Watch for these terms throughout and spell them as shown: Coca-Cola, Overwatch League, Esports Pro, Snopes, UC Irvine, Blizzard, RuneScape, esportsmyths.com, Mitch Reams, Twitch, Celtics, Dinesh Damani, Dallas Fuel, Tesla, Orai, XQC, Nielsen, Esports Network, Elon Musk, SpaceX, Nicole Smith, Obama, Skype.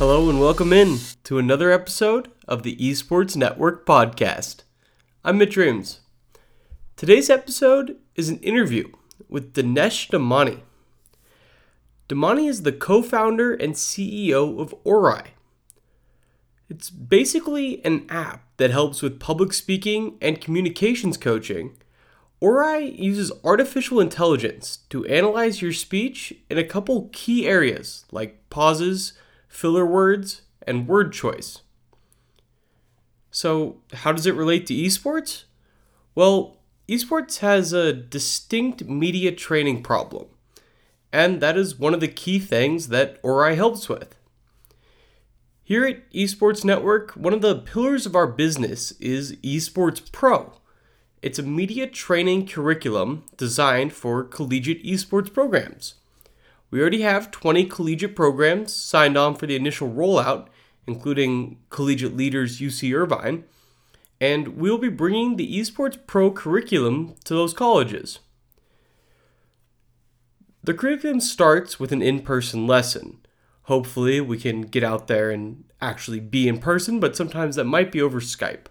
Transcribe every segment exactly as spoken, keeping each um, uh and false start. Hello and welcome in to another episode of the Esports Network podcast. I'm Mitch Reams. Today's episode is an interview with Dinesh Damani. Damani is the co-founder and C E O of Orai. It's basically an app that helps with public speaking and communications coaching. Orai uses artificial intelligence to analyze your speech in a couple key areas like pauses, filler words, and word choice. So, how does it relate to esports? Well, esports has a distinct media training problem, and that is one of the key things that Orai helps with. Here at Esports Network, one of the pillars of our business is Esports Pro. It's a media training curriculum designed for collegiate esports programs. We already have twenty collegiate programs signed on for the initial rollout, including collegiate leaders U C Irvine, and we'll be bringing the Esports Pro curriculum to those colleges. The curriculum starts with an in-person lesson. Hopefully we can get out there and actually be in person, but sometimes that might be over Skype.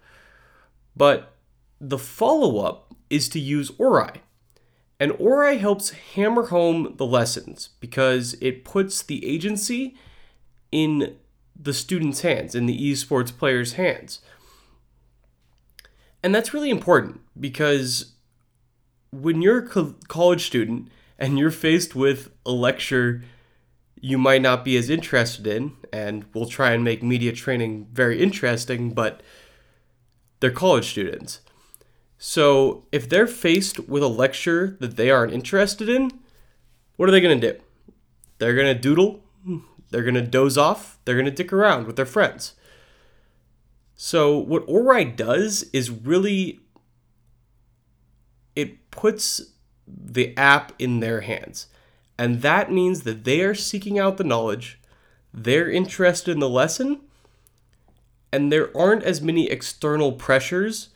But the follow-up is to use Orai, and Orai helps hammer home the lessons because it puts the agency in the student's hands, in the esports player's hands. And that's really important because when you're a co- college student and you're faced with a lecture you might not be as interested in, and we'll try and make media training very interesting, but they're college students. So if they're faced with a lecture that they aren't interested in, what are they going to do? They're going to doodle, they're going to doze off, they're going to dick around with their friends. So what Orai does is really, it puts the app in their hands. And that means that they are seeking out the knowledge, they're interested in the lesson, and there aren't as many external pressures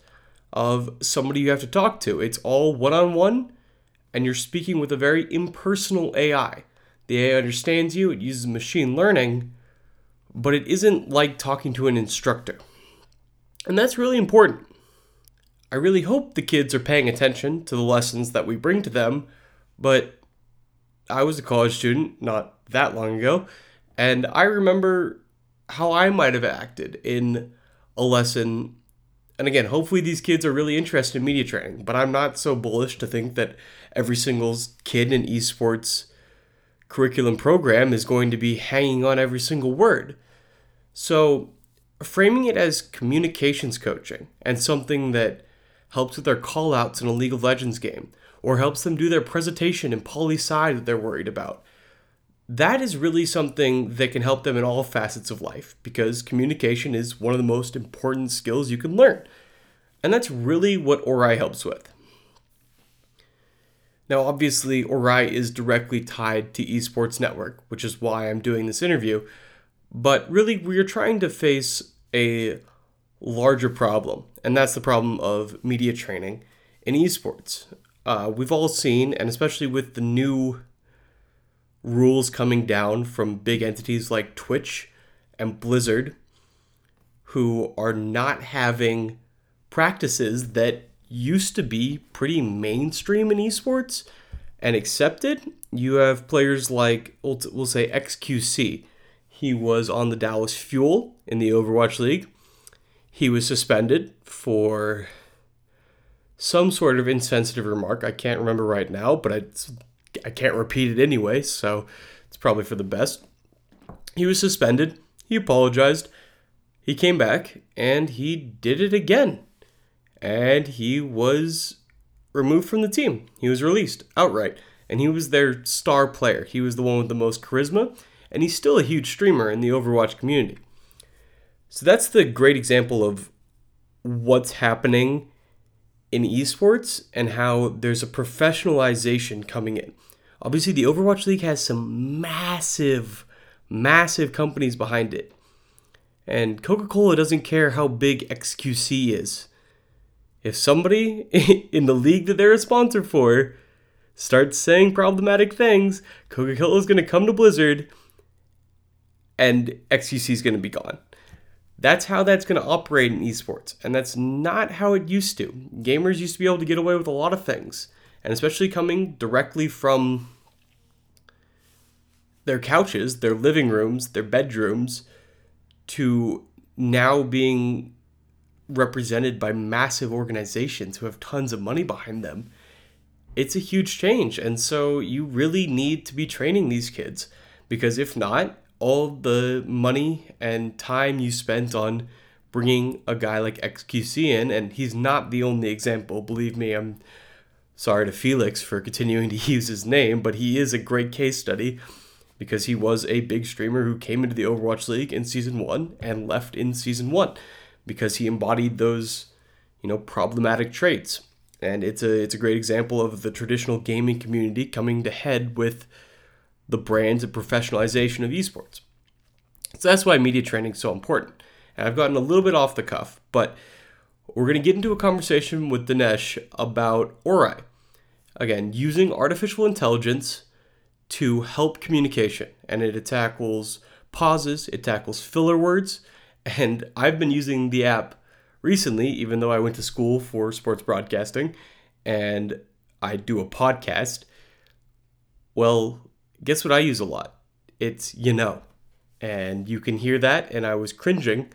of somebody you have to talk to. It's all one-on-one, and you're speaking with a very impersonal A I. The A I understands you, it uses machine learning, but it isn't like talking to an instructor. And that's really important. I really hope the kids are paying attention to the lessons that we bring to them, but I was a college student not that long ago, and I remember how I might have acted in a lesson. And again, hopefully these kids are really interested in media training, but I'm not so bullish to think that every single kid in esports curriculum program is going to be hanging on every single word. So framing it as communications coaching and something that helps with their call-outs in a League of Legends game, or helps them do their presentation in poli-sci that they're worried about, that is really something that can help them in all facets of life, because communication is one of the most important skills you can learn. And that's really what Orai helps with. Now, obviously, Orai is directly tied to Esports Network, which is why I'm doing this interview. But really, we're trying to face a larger problem, and that's the problem of media training in esports. Uh, we've all seen, and especially with the new rules coming down from big entities like Twitch and Blizzard, who are not having practices that used to be pretty mainstream in esports and accepted. You have players like, we'll say X Q C. He was on the Dallas Fuel in the Overwatch League. He was suspended for some sort of insensitive remark. I can't remember right now, but I, I can't repeat it anyway, so it's probably for the best. He was suspended. He apologized. He came back, and he did it again. And he was removed from the team. He was released outright, and he was their star player. He was the one with the most charisma, and he's still a huge streamer in the Overwatch community. So that's the great example of what's happening in esports and how there's a professionalization coming in. Obviously, the Overwatch League has some massive, massive companies behind it. And Coca-Cola doesn't care how big X Q C is. If somebody in the league that they're a sponsor for starts saying problematic things, Coca-Cola is going to come to Blizzard and X Q C is going to be gone. That's how that's going to operate in esports, and that's not how it used to. Gamers used to be able to get away with a lot of things, and especially coming directly from their couches, their living rooms, their bedrooms, to now being represented by massive organizations who have tons of money behind them. It's a huge change, and so you really need to be training these kids, because if not, all the money and time you spent on bringing a guy like X Q C in, and he's not the only example, believe me, I'm sorry to Felix for continuing to use his name, but he is a great case study because he was a big streamer who came into the Overwatch League in Season one and left in Season one because he embodied those, you know, problematic traits. And it's a it's a great example of the traditional gaming community coming to head with the brands and professionalization of esports. So that's why media training is so important. And I've gotten a little bit off the cuff, but we're going to get into a conversation with Dinesh about Orai. Again, using artificial intelligence to help communication. And it tackles pauses, it tackles filler words, and I've been using the app recently, even though I went to school for sports broadcasting and I do a podcast. Well, guess what I use a lot? It's you know. And you can hear that, and I was cringing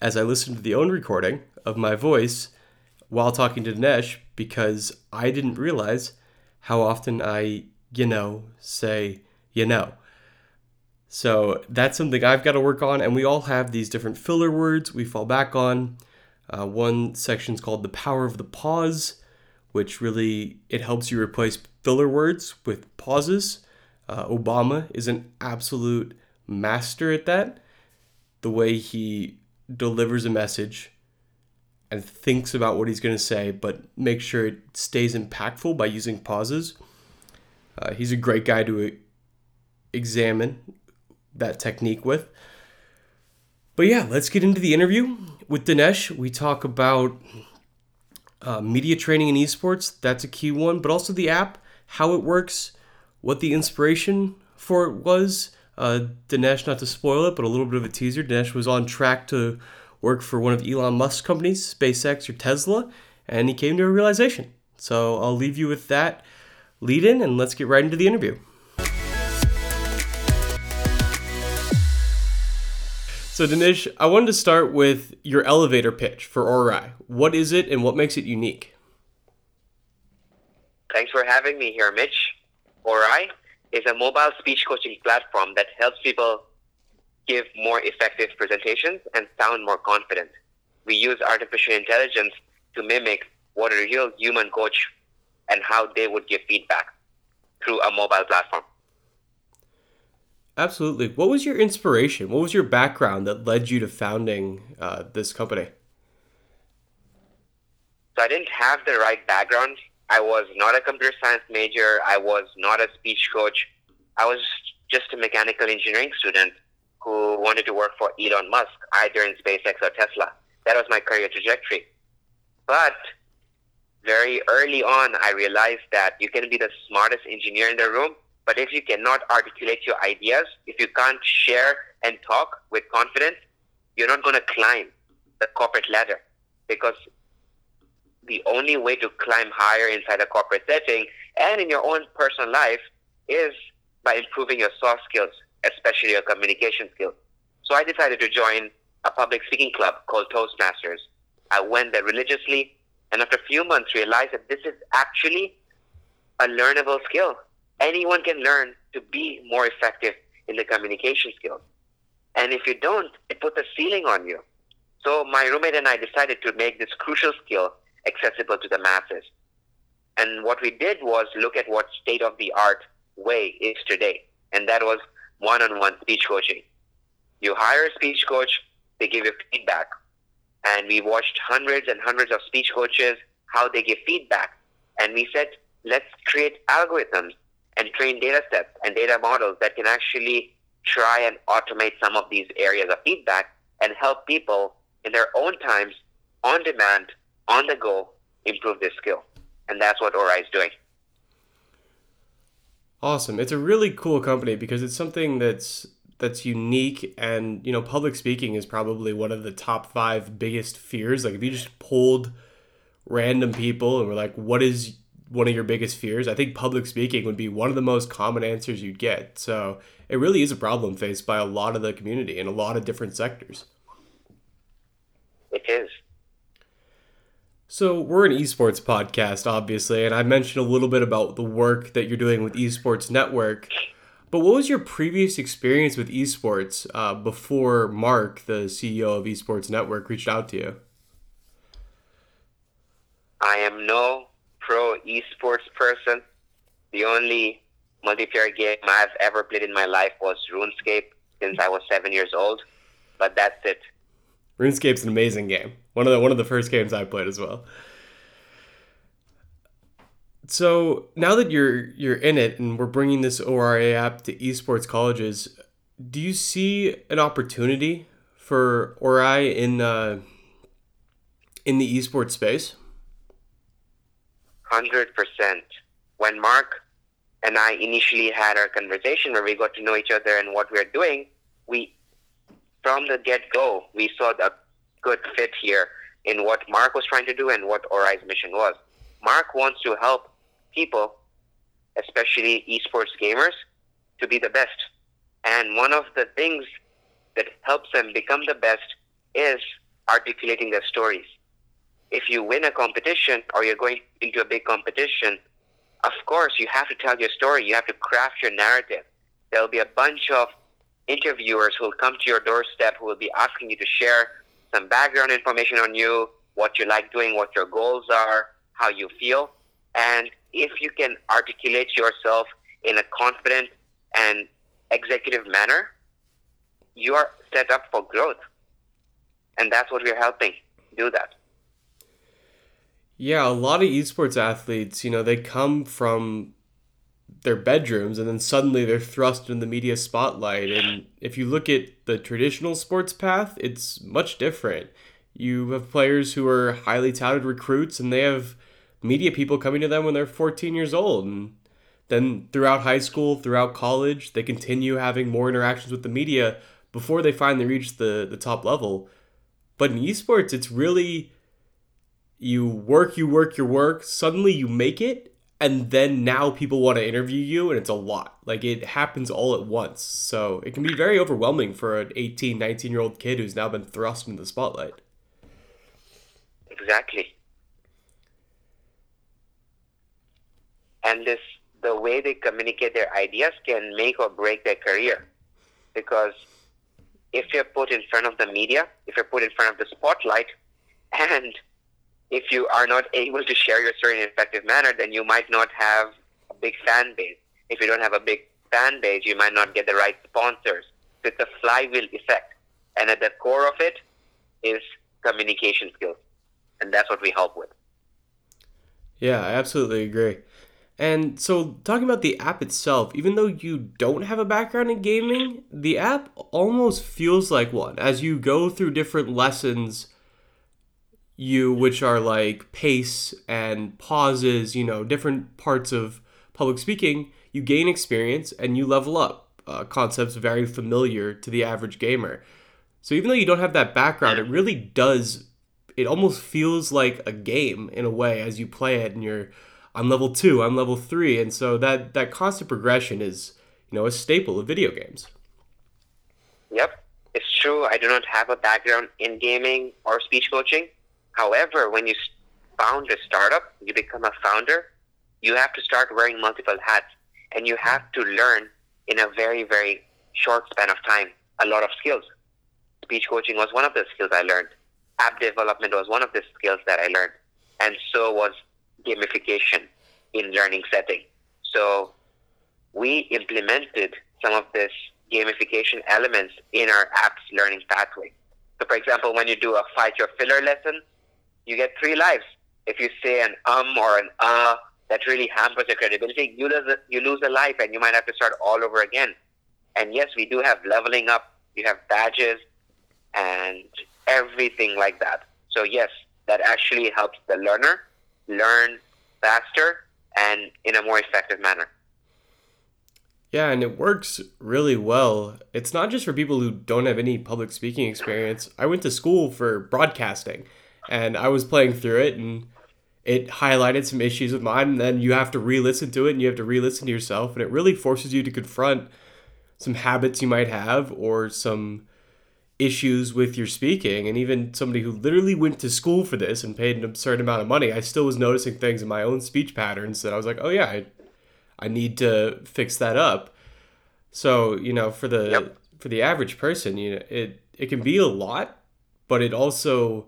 as I listened to the own recording of my voice while talking to Dinesh because I didn't realize how often I, you know, say, you know. So that's something I've got to work on, and we all have these different filler words we fall back on. Uh, one section's called the power of the pause, which really, it helps you replace filler words with pauses. Uh, Obama is an absolute master at that. The way he delivers a message and thinks about what he's going to say, but makes sure it stays impactful by using pauses. Uh, he's a great guy to examine that technique with. But yeah, let's get into the interview with Dinesh. We talk about uh, media training in esports. That's a key one, but also the app, how it works, what the inspiration for it was. Uh, Dinesh, not to spoil it, but a little bit of a teaser, Dinesh was on track to work for one of Elon Musk's companies, SpaceX or Tesla, and he came to a realization. So I'll leave you with that lead in, and let's get right into the interview. So Dinesh, I wanted to start with your elevator pitch for Orai. What is it and what makes it unique? Thanks for having me here, Mitch. Orai is a mobile speech coaching platform that helps people give more effective presentations and sound more confident. We use artificial intelligence to mimic what a real human coach and how they would give feedback through a mobile platform. Absolutely. What was your inspiration? What was your background that led you to founding uh, this company? So I didn't have the right background. I was not a computer science major. I was not a speech coach. I was just a mechanical engineering student who wanted to work for Elon Musk, either in SpaceX or Tesla. That was my career trajectory. But very early on, I realized that you can be the smartest engineer in the room, but if you cannot articulate your ideas, if you can't share and talk with confidence, you're not going to climb the corporate ladder, because the only way to climb higher inside a corporate setting and in your own personal life is by improving your soft skills, especially your communication skills. So I decided to join a public speaking club called Toastmasters. I went there religiously, and after a few months realized that this is actually a learnable skill. Anyone can learn to be more effective in the communication skills. And if you don't, it puts a ceiling on you. So my roommate and I decided to make this crucial skill accessible to the masses. And what we did was look at what state-of-the-art way is today. And that was one-on-one speech coaching. You hire a speech coach, they give you feedback. And we watched hundreds and hundreds of speech coaches, how they give feedback. And we said, let's create algorithms and train data sets and data models that can actually try and automate some of these areas of feedback and help people in their own times, on demand, on the go, improve this skill. And that's what Orai is doing. Awesome. It's a really cool company because it's something that's that's unique. And, you know, public speaking is probably one of the top five biggest fears. Like, if you just polled random people and were like, what is one of your biggest fears? I think public speaking would be one of the most common answers you'd get. So it really is a problem faced by a lot of the community in a lot of different sectors. It is. So we're an esports podcast, obviously, and I mentioned a little bit about the work that you're doing with Esports Network. But what was your previous experience with esports uh, before Mark, the C E O of Esports Network, reached out to you? I am no pro esports person. The only multiplayer game I've ever played in my life was RuneScape since I was seven years old, but that's it. RuneScape's an amazing game. One of the one of the first games I played as well. So now that you're you're in it and we're bringing this Ori app to esports colleges, do you see an opportunity for Ori in uh, in the esports space? Hundred percent. When Mark and I initially had our conversation where we got to know each other and what we were doing, we from the get-go we saw the good fit here in what Mark was trying to do and what Orai's mission was. Mark wants to help people, especially esports gamers, to be the best. And one of the things that helps them become the best is articulating their stories. If you win a competition or you're going into a big competition, of course you have to tell your story. You have to craft your narrative. There'll be a bunch of interviewers who will come to your doorstep who will be asking you to share some background information on you, what you like doing, what your goals are, how you feel. And if you can articulate yourself in a confident and executive manner, you are set up for growth. And that's what we're helping do that. Yeah, a lot of esports athletes, you know, they come from their bedrooms and then suddenly they're thrust in the media spotlight. And if you look at the traditional sports path, it's much different. You have players who are highly touted recruits and they have media people coming to them when they're fourteen years old. And then throughout high school, throughout college, they continue having more interactions with the media before they finally reach the, the top level. But in esports, it's really you work, you work, you work, suddenly you make it. And then now people want to interview you, and it's a lot. Like, it happens all at once. So it can be very overwhelming for an eighteen, nineteen-year-old kid who's now been thrust into the spotlight. Exactly. And this, the way they communicate their ideas can make or break their career. Because if you're put in front of the media, if you're put in front of the spotlight, and if you are not able to share your story in an effective manner, then you might not have a big fan base. If you don't have a big fan base, you might not get the right sponsors. So it's a flywheel effect. And at the core of it is communication skills. And that's what we help with. Yeah, I absolutely agree. And so talking about the app itself, even though you don't have a background in gaming, the app almost feels like one. As you go through different lessons, you which are like pace and pauses, you know, different parts of public speaking, you gain experience and you level up. Uh, concepts very familiar to the average gamer. So even though you don't have that background, it really does, it almost feels like a game in a way as you play it and you're, I'm level two, I'm level three. And so that, that constant progression is, you know, a staple of video games. Yep, it's true. I do not have a background in gaming or speech coaching. However, when you found a startup, you become a founder, you have to start wearing multiple hats and you have to learn in a very, very short span of time, a lot of skills. Speech coaching was one of the skills I learned. App development was one of the skills that I learned. And so was gamification in learning setting. So we implemented some of this gamification elements in our app's learning pathway. So for example, when you do a fight your filler lesson, you get three lives. If you say an um or an uh, that really hampers your credibility, you lose, a, you lose a life and you might have to start all over again. And yes, we do have leveling up, you have badges and everything like that. So yes, that actually helps the learner learn faster and in a more effective manner. Yeah, and it works really well. It's not just for people who don't have any public speaking experience. I went to school for broadcasting, and I was playing through it, and it highlighted some issues of mine, and then you have to re-listen to it, and you have to re-listen to yourself, and it really forces you to confront some habits you might have or some issues with your speaking. And even somebody who literally went to school for this and paid an absurd amount of money, I still was noticing things in my own speech patterns that I was like, oh yeah, I I need to fix that up. So, you know, for the yep. for the average person, you know, it, it can be a lot, but it also,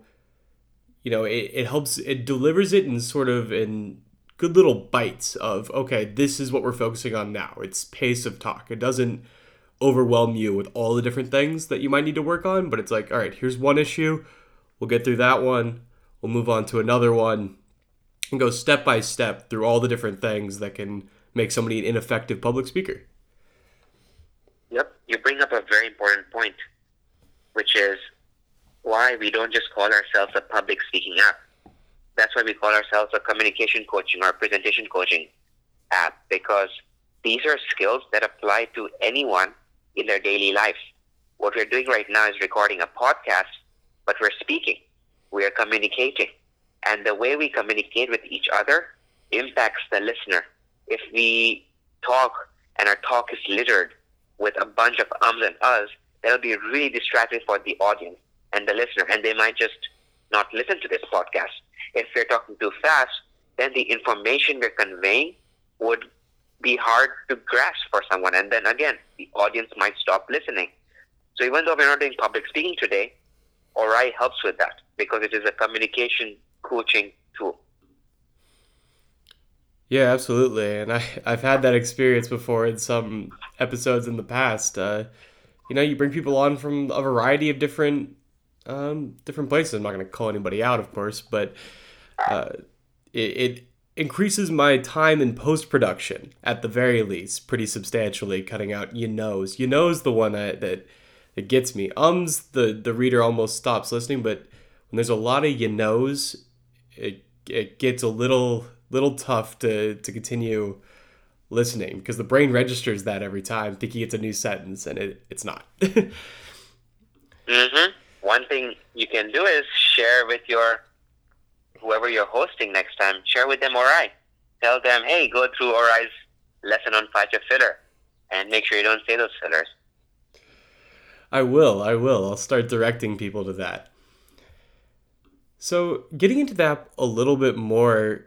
you know, it, it helps, it delivers it in sort of in good little bites of, okay, this is what we're focusing on now. It's pace of talk. It doesn't overwhelm you with all the different things that you might need to work on, but it's like, all right, here's one issue. We'll get through that one. We'll move on to another one and go step by step through all the different things that can make somebody an ineffective public speaker. Yep. You bring up a very important point, which is why we don't just call ourselves a public speaking app. That's why we call ourselves a communication coaching or presentation coaching app, because these are skills that apply to anyone in their daily life. What we're doing right now is recording a podcast, but we're speaking, we are communicating. And the way we communicate with each other impacts the listener. If we talk and our talk is littered with a bunch of ums and uhs, that'll be really distracting for the audience and the listener, and they might just not listen to this podcast. If we're talking too fast, then the information we're conveying would be hard to grasp for someone, and then again, the audience might stop listening. So even though we're not doing public speaking today, Orai helps with that because it is a communication coaching tool. Yeah, absolutely. And I, I've had that experience before in some episodes in the past. Uh, you know, you bring people on from a variety of different um, different places. I'm not going to call anybody out, of course, but uh, it, it increases my time in post-production, at the very least, pretty substantially, cutting out you knows. You know's the one that, that, that gets me. Ums, the, the reader almost stops listening, but when there's a lot of you knows, it, it gets a little... little tough to, to continue listening because the brain registers that every time thinking it's a new sentence, and it, it's not. mm-hmm. One thing you can do is share with your whoever you're hosting next time, share with them Orai. Tell them, hey, go through Orai's lesson on five-chip filler and make sure you don't say those fillers. I will, I will. I'll start directing people to that. So getting into that a little bit more,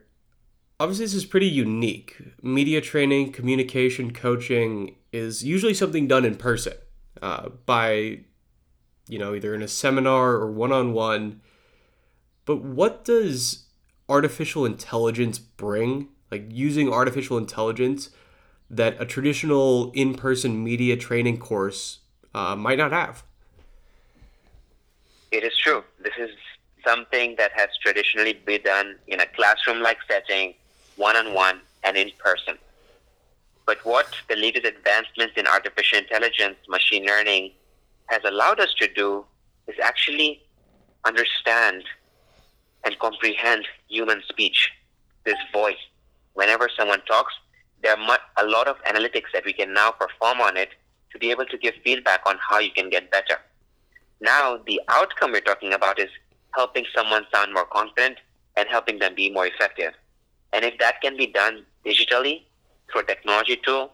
obviously, this is pretty unique. Media training, communication, coaching is usually something done in person uh, by, you know, either in a seminar or one-on-one. But what does artificial intelligence bring? Like using artificial intelligence that a traditional in-person media training course uh, might not have? It is true. This is something that has traditionally been done in a classroom-like setting, one-on-one and in person. But what the latest advancements in artificial intelligence, machine learning has allowed us to do is actually understand and comprehend human speech, this voice. Whenever someone talks, there are a lot of analytics that we can now perform on it to be able to give feedback on how you can get better. Now, the outcome we're talking about is helping someone sound more confident and helping them be more effective. And if that can be done digitally through a technology tool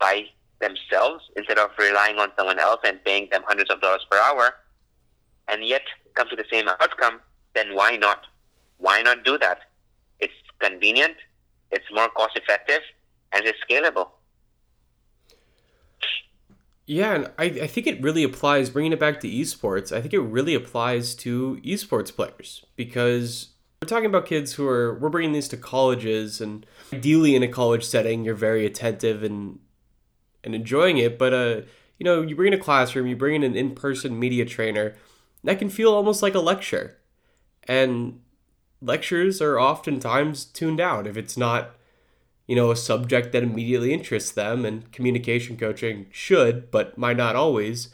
by themselves instead of relying on someone else and paying them hundreds of dollars per hour and yet come to the same outcome, then why not? Why not do that? It's convenient, it's more cost effective, and it's scalable. Yeah, and I, I think it really applies, bringing it back to esports, I think it really applies to esports players because we're talking about kids who are, we're bringing these to colleges, and ideally in a college setting, you're very attentive and and enjoying it. But, uh, you know, you bring in a classroom, you bring in an in-person media trainer, that can feel almost like a lecture. And lectures are oftentimes tuned out if it's not, you know, a subject that immediately interests them, and communication coaching should, but might not always.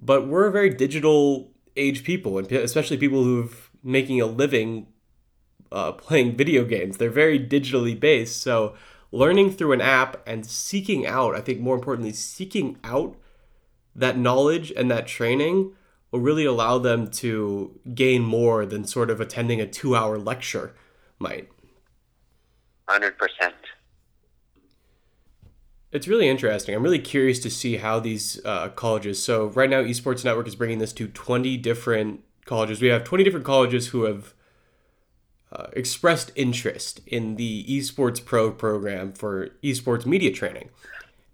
But we're a very digital age people, and especially people who've making a living uh, playing video games. They're very digitally based, so learning through an app and seeking out, I think more importantly, seeking out that knowledge and that training will really allow them to gain more than sort of attending a two-hour lecture might. one hundred percent. It's really interesting. I'm really curious to see how these uh, colleges, so right now Esports Network is bringing this to twenty different colleges. We have twenty different colleges who have uh, expressed interest in the Esports Pro program for esports media training.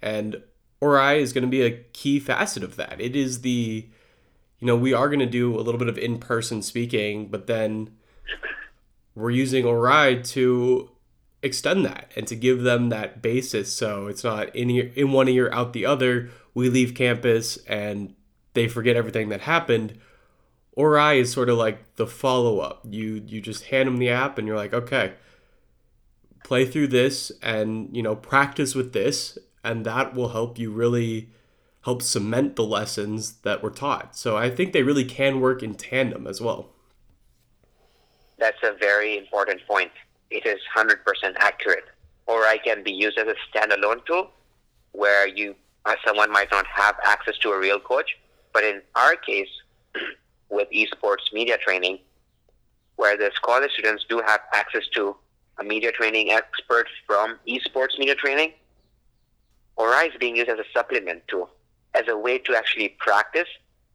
And Orai is going to be a key facet of that. It is the, you know, we are going to do a little bit of in-person speaking, but then we're using Orai to extend that and to give them that basis, so it's not in ear, in one ear out the other. We leave campus and they forget everything that happened. Ori is sort of like the follow up. You you just hand them the app and you're like, okay, play through this and you know practice with this, and that will help you really help cement the lessons that were taught. So I think they really can work in tandem as well. That's a very important point. It is one hundred percent accurate. Ori can be used as a standalone tool where you, uh, someone might not have access to a real coach. But in our case, with esports media training, where the scholar students do have access to a media training expert from esports media training, Ori is being used as a supplement tool, as a way to actually practice,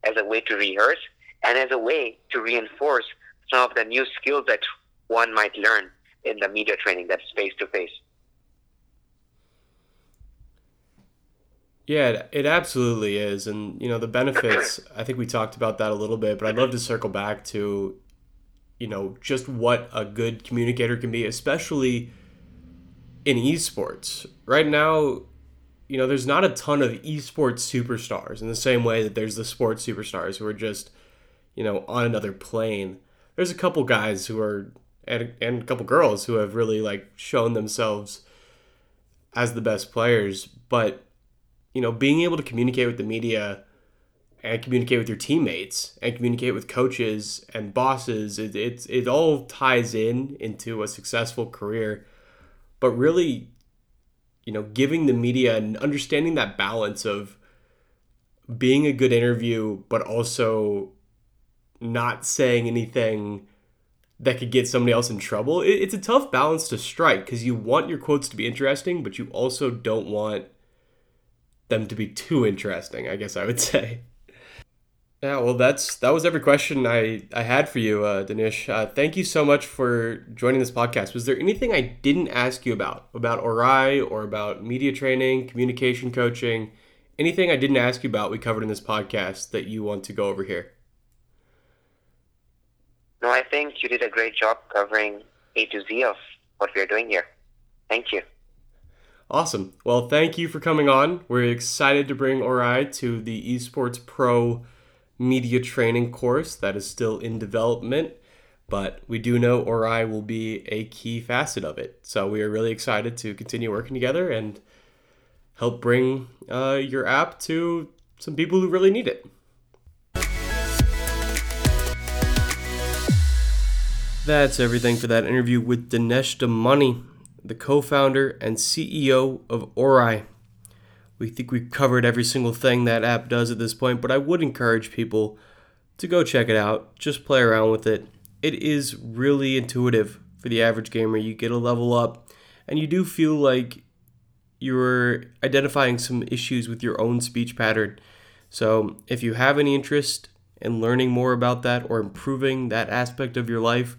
as a way to rehearse, and as a way to reinforce some of the new skills that one might learn in the media training that's face-to-face. Yeah, it, it absolutely is. And, you know, the benefits, I think we talked about that a little bit, but I'd love to circle back to, you know, just what a good communicator can be, especially in esports. Right now, you know, there's not a ton of esports superstars in the same way that there's the sports superstars who are just, you know, on another plane. There's a couple guys who are... And, and a couple girls who have really like shown themselves as the best players. But, you know, being able to communicate with the media and communicate with your teammates and communicate with coaches and bosses, it, it, it all ties in into a successful career. But really, you know, giving the media and understanding that balance of being a good interview, but also not saying anything that could get somebody else in trouble. It's a tough balance to strike because you want your quotes to be interesting, but you also don't want them to be too interesting, I guess I would say. Yeah, well, that's that was every question I, I had for you, uh, Dinesh. Uh, thank you so much for joining this podcast. Was there anything I didn't ask you about, about Ori or about media training, communication coaching, anything I didn't ask you about we covered in this podcast that you want to go over here? No, I think you did a great job covering A to Z of what we're doing here. Thank you. Awesome. Well, thank you for coming on. We're excited to bring Ori to the Esports Pro Media Training course that is still in development, but we do know Ori will be a key facet of it. So we are really excited to continue working together and help bring uh, your app to some people who really need it. That's everything for that interview with Dinesh Damani, the co-founder and C E O of Ori. We think we've covered every single thing that app does at this point, but I would encourage people to go check it out. Just play around with it. It is really intuitive for the average gamer. You get a level up, and you do feel like you're identifying some issues with your own speech pattern. So if you have any interest in learning more about that or improving that aspect of your life,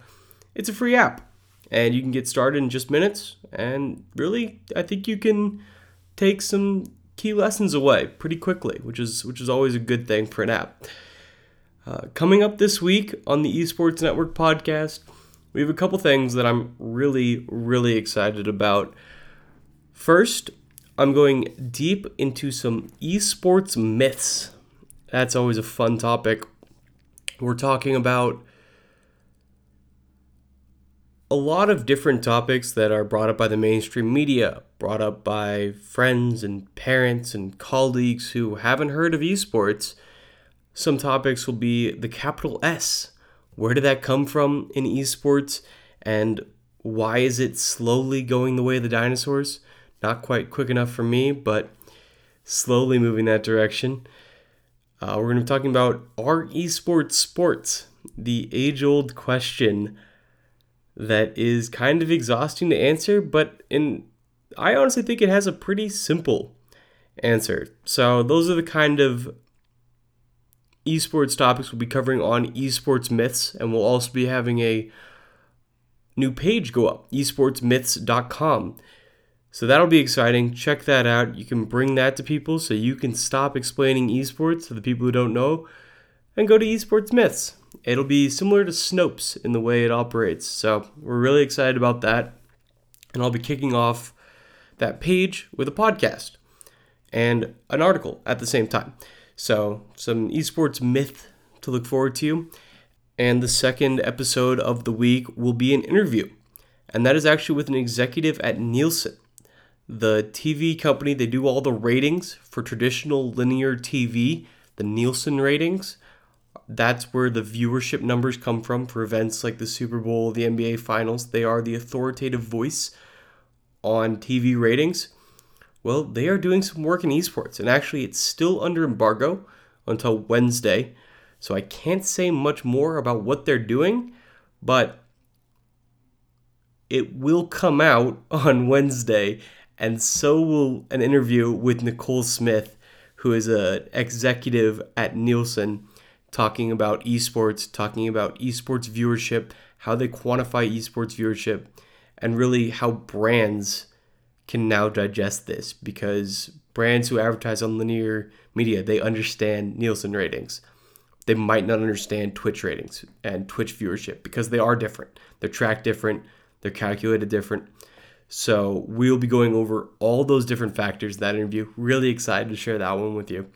it's a free app, and you can get started in just minutes, and really, I think you can take some key lessons away pretty quickly, which is which is always a good thing for an app. Uh, coming up this week on the Esports Network podcast, we have a couple things that I'm really, really excited about. First, I'm going deep into some esports myths. That's always a fun topic. We're talking about a lot of different topics that are brought up by the mainstream media, brought up by friends and parents and colleagues who haven't heard of esports. Some topics will be the capital S. Where did that come from in esports? And why is it slowly going the way of the dinosaurs? Not quite quick enough for me, but slowly moving that direction. Uh, we're going to be talking about, are esports sports? The age-old question that is kind of exhausting to answer, but in I honestly think it has a pretty simple answer. So those are the kind of esports topics we'll be covering on Esports Myths, and we'll also be having a new page go up, esports myths dot com. So that'll be exciting. Check that out. You can bring that to people so you can stop explaining esports to the people who don't know and go to Esports Myths. It'll be similar to Snopes in the way it operates. So we're really excited about that. And I'll be kicking off that page with a podcast and an article at the same time. So some esports myth to look forward to. And the second episode of the week will be an interview. And that is actually with an executive at Nielsen, the T V company. They do all the ratings for traditional linear T V, the Nielsen ratings. That's where the viewership numbers come from for events like the Super Bowl, the N B A Finals. They are the authoritative voice on T V ratings. Well, they are doing some work in esports, and actually it's still under embargo until Wednesday, so I can't say much more about what they're doing, but it will come out on Wednesday, and so will an interview with Nicole Smith, who is an executive at Nielsen, talking about esports, talking about esports viewership, how they quantify esports viewership, and really how brands can now digest this, because brands who advertise on linear media, they understand Nielsen ratings. They might not understand Twitch ratings and Twitch viewership because they are different. They're tracked different. They're calculated different. So we'll be going over all those different factors in that interview. Really excited to share that one with you.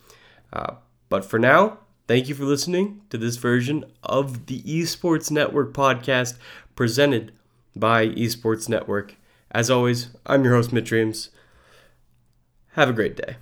Uh, but for now, thank you for listening to this version of the Esports Network podcast presented by Esports Network. As always, I'm your host, Mitch Reams. Have a great day.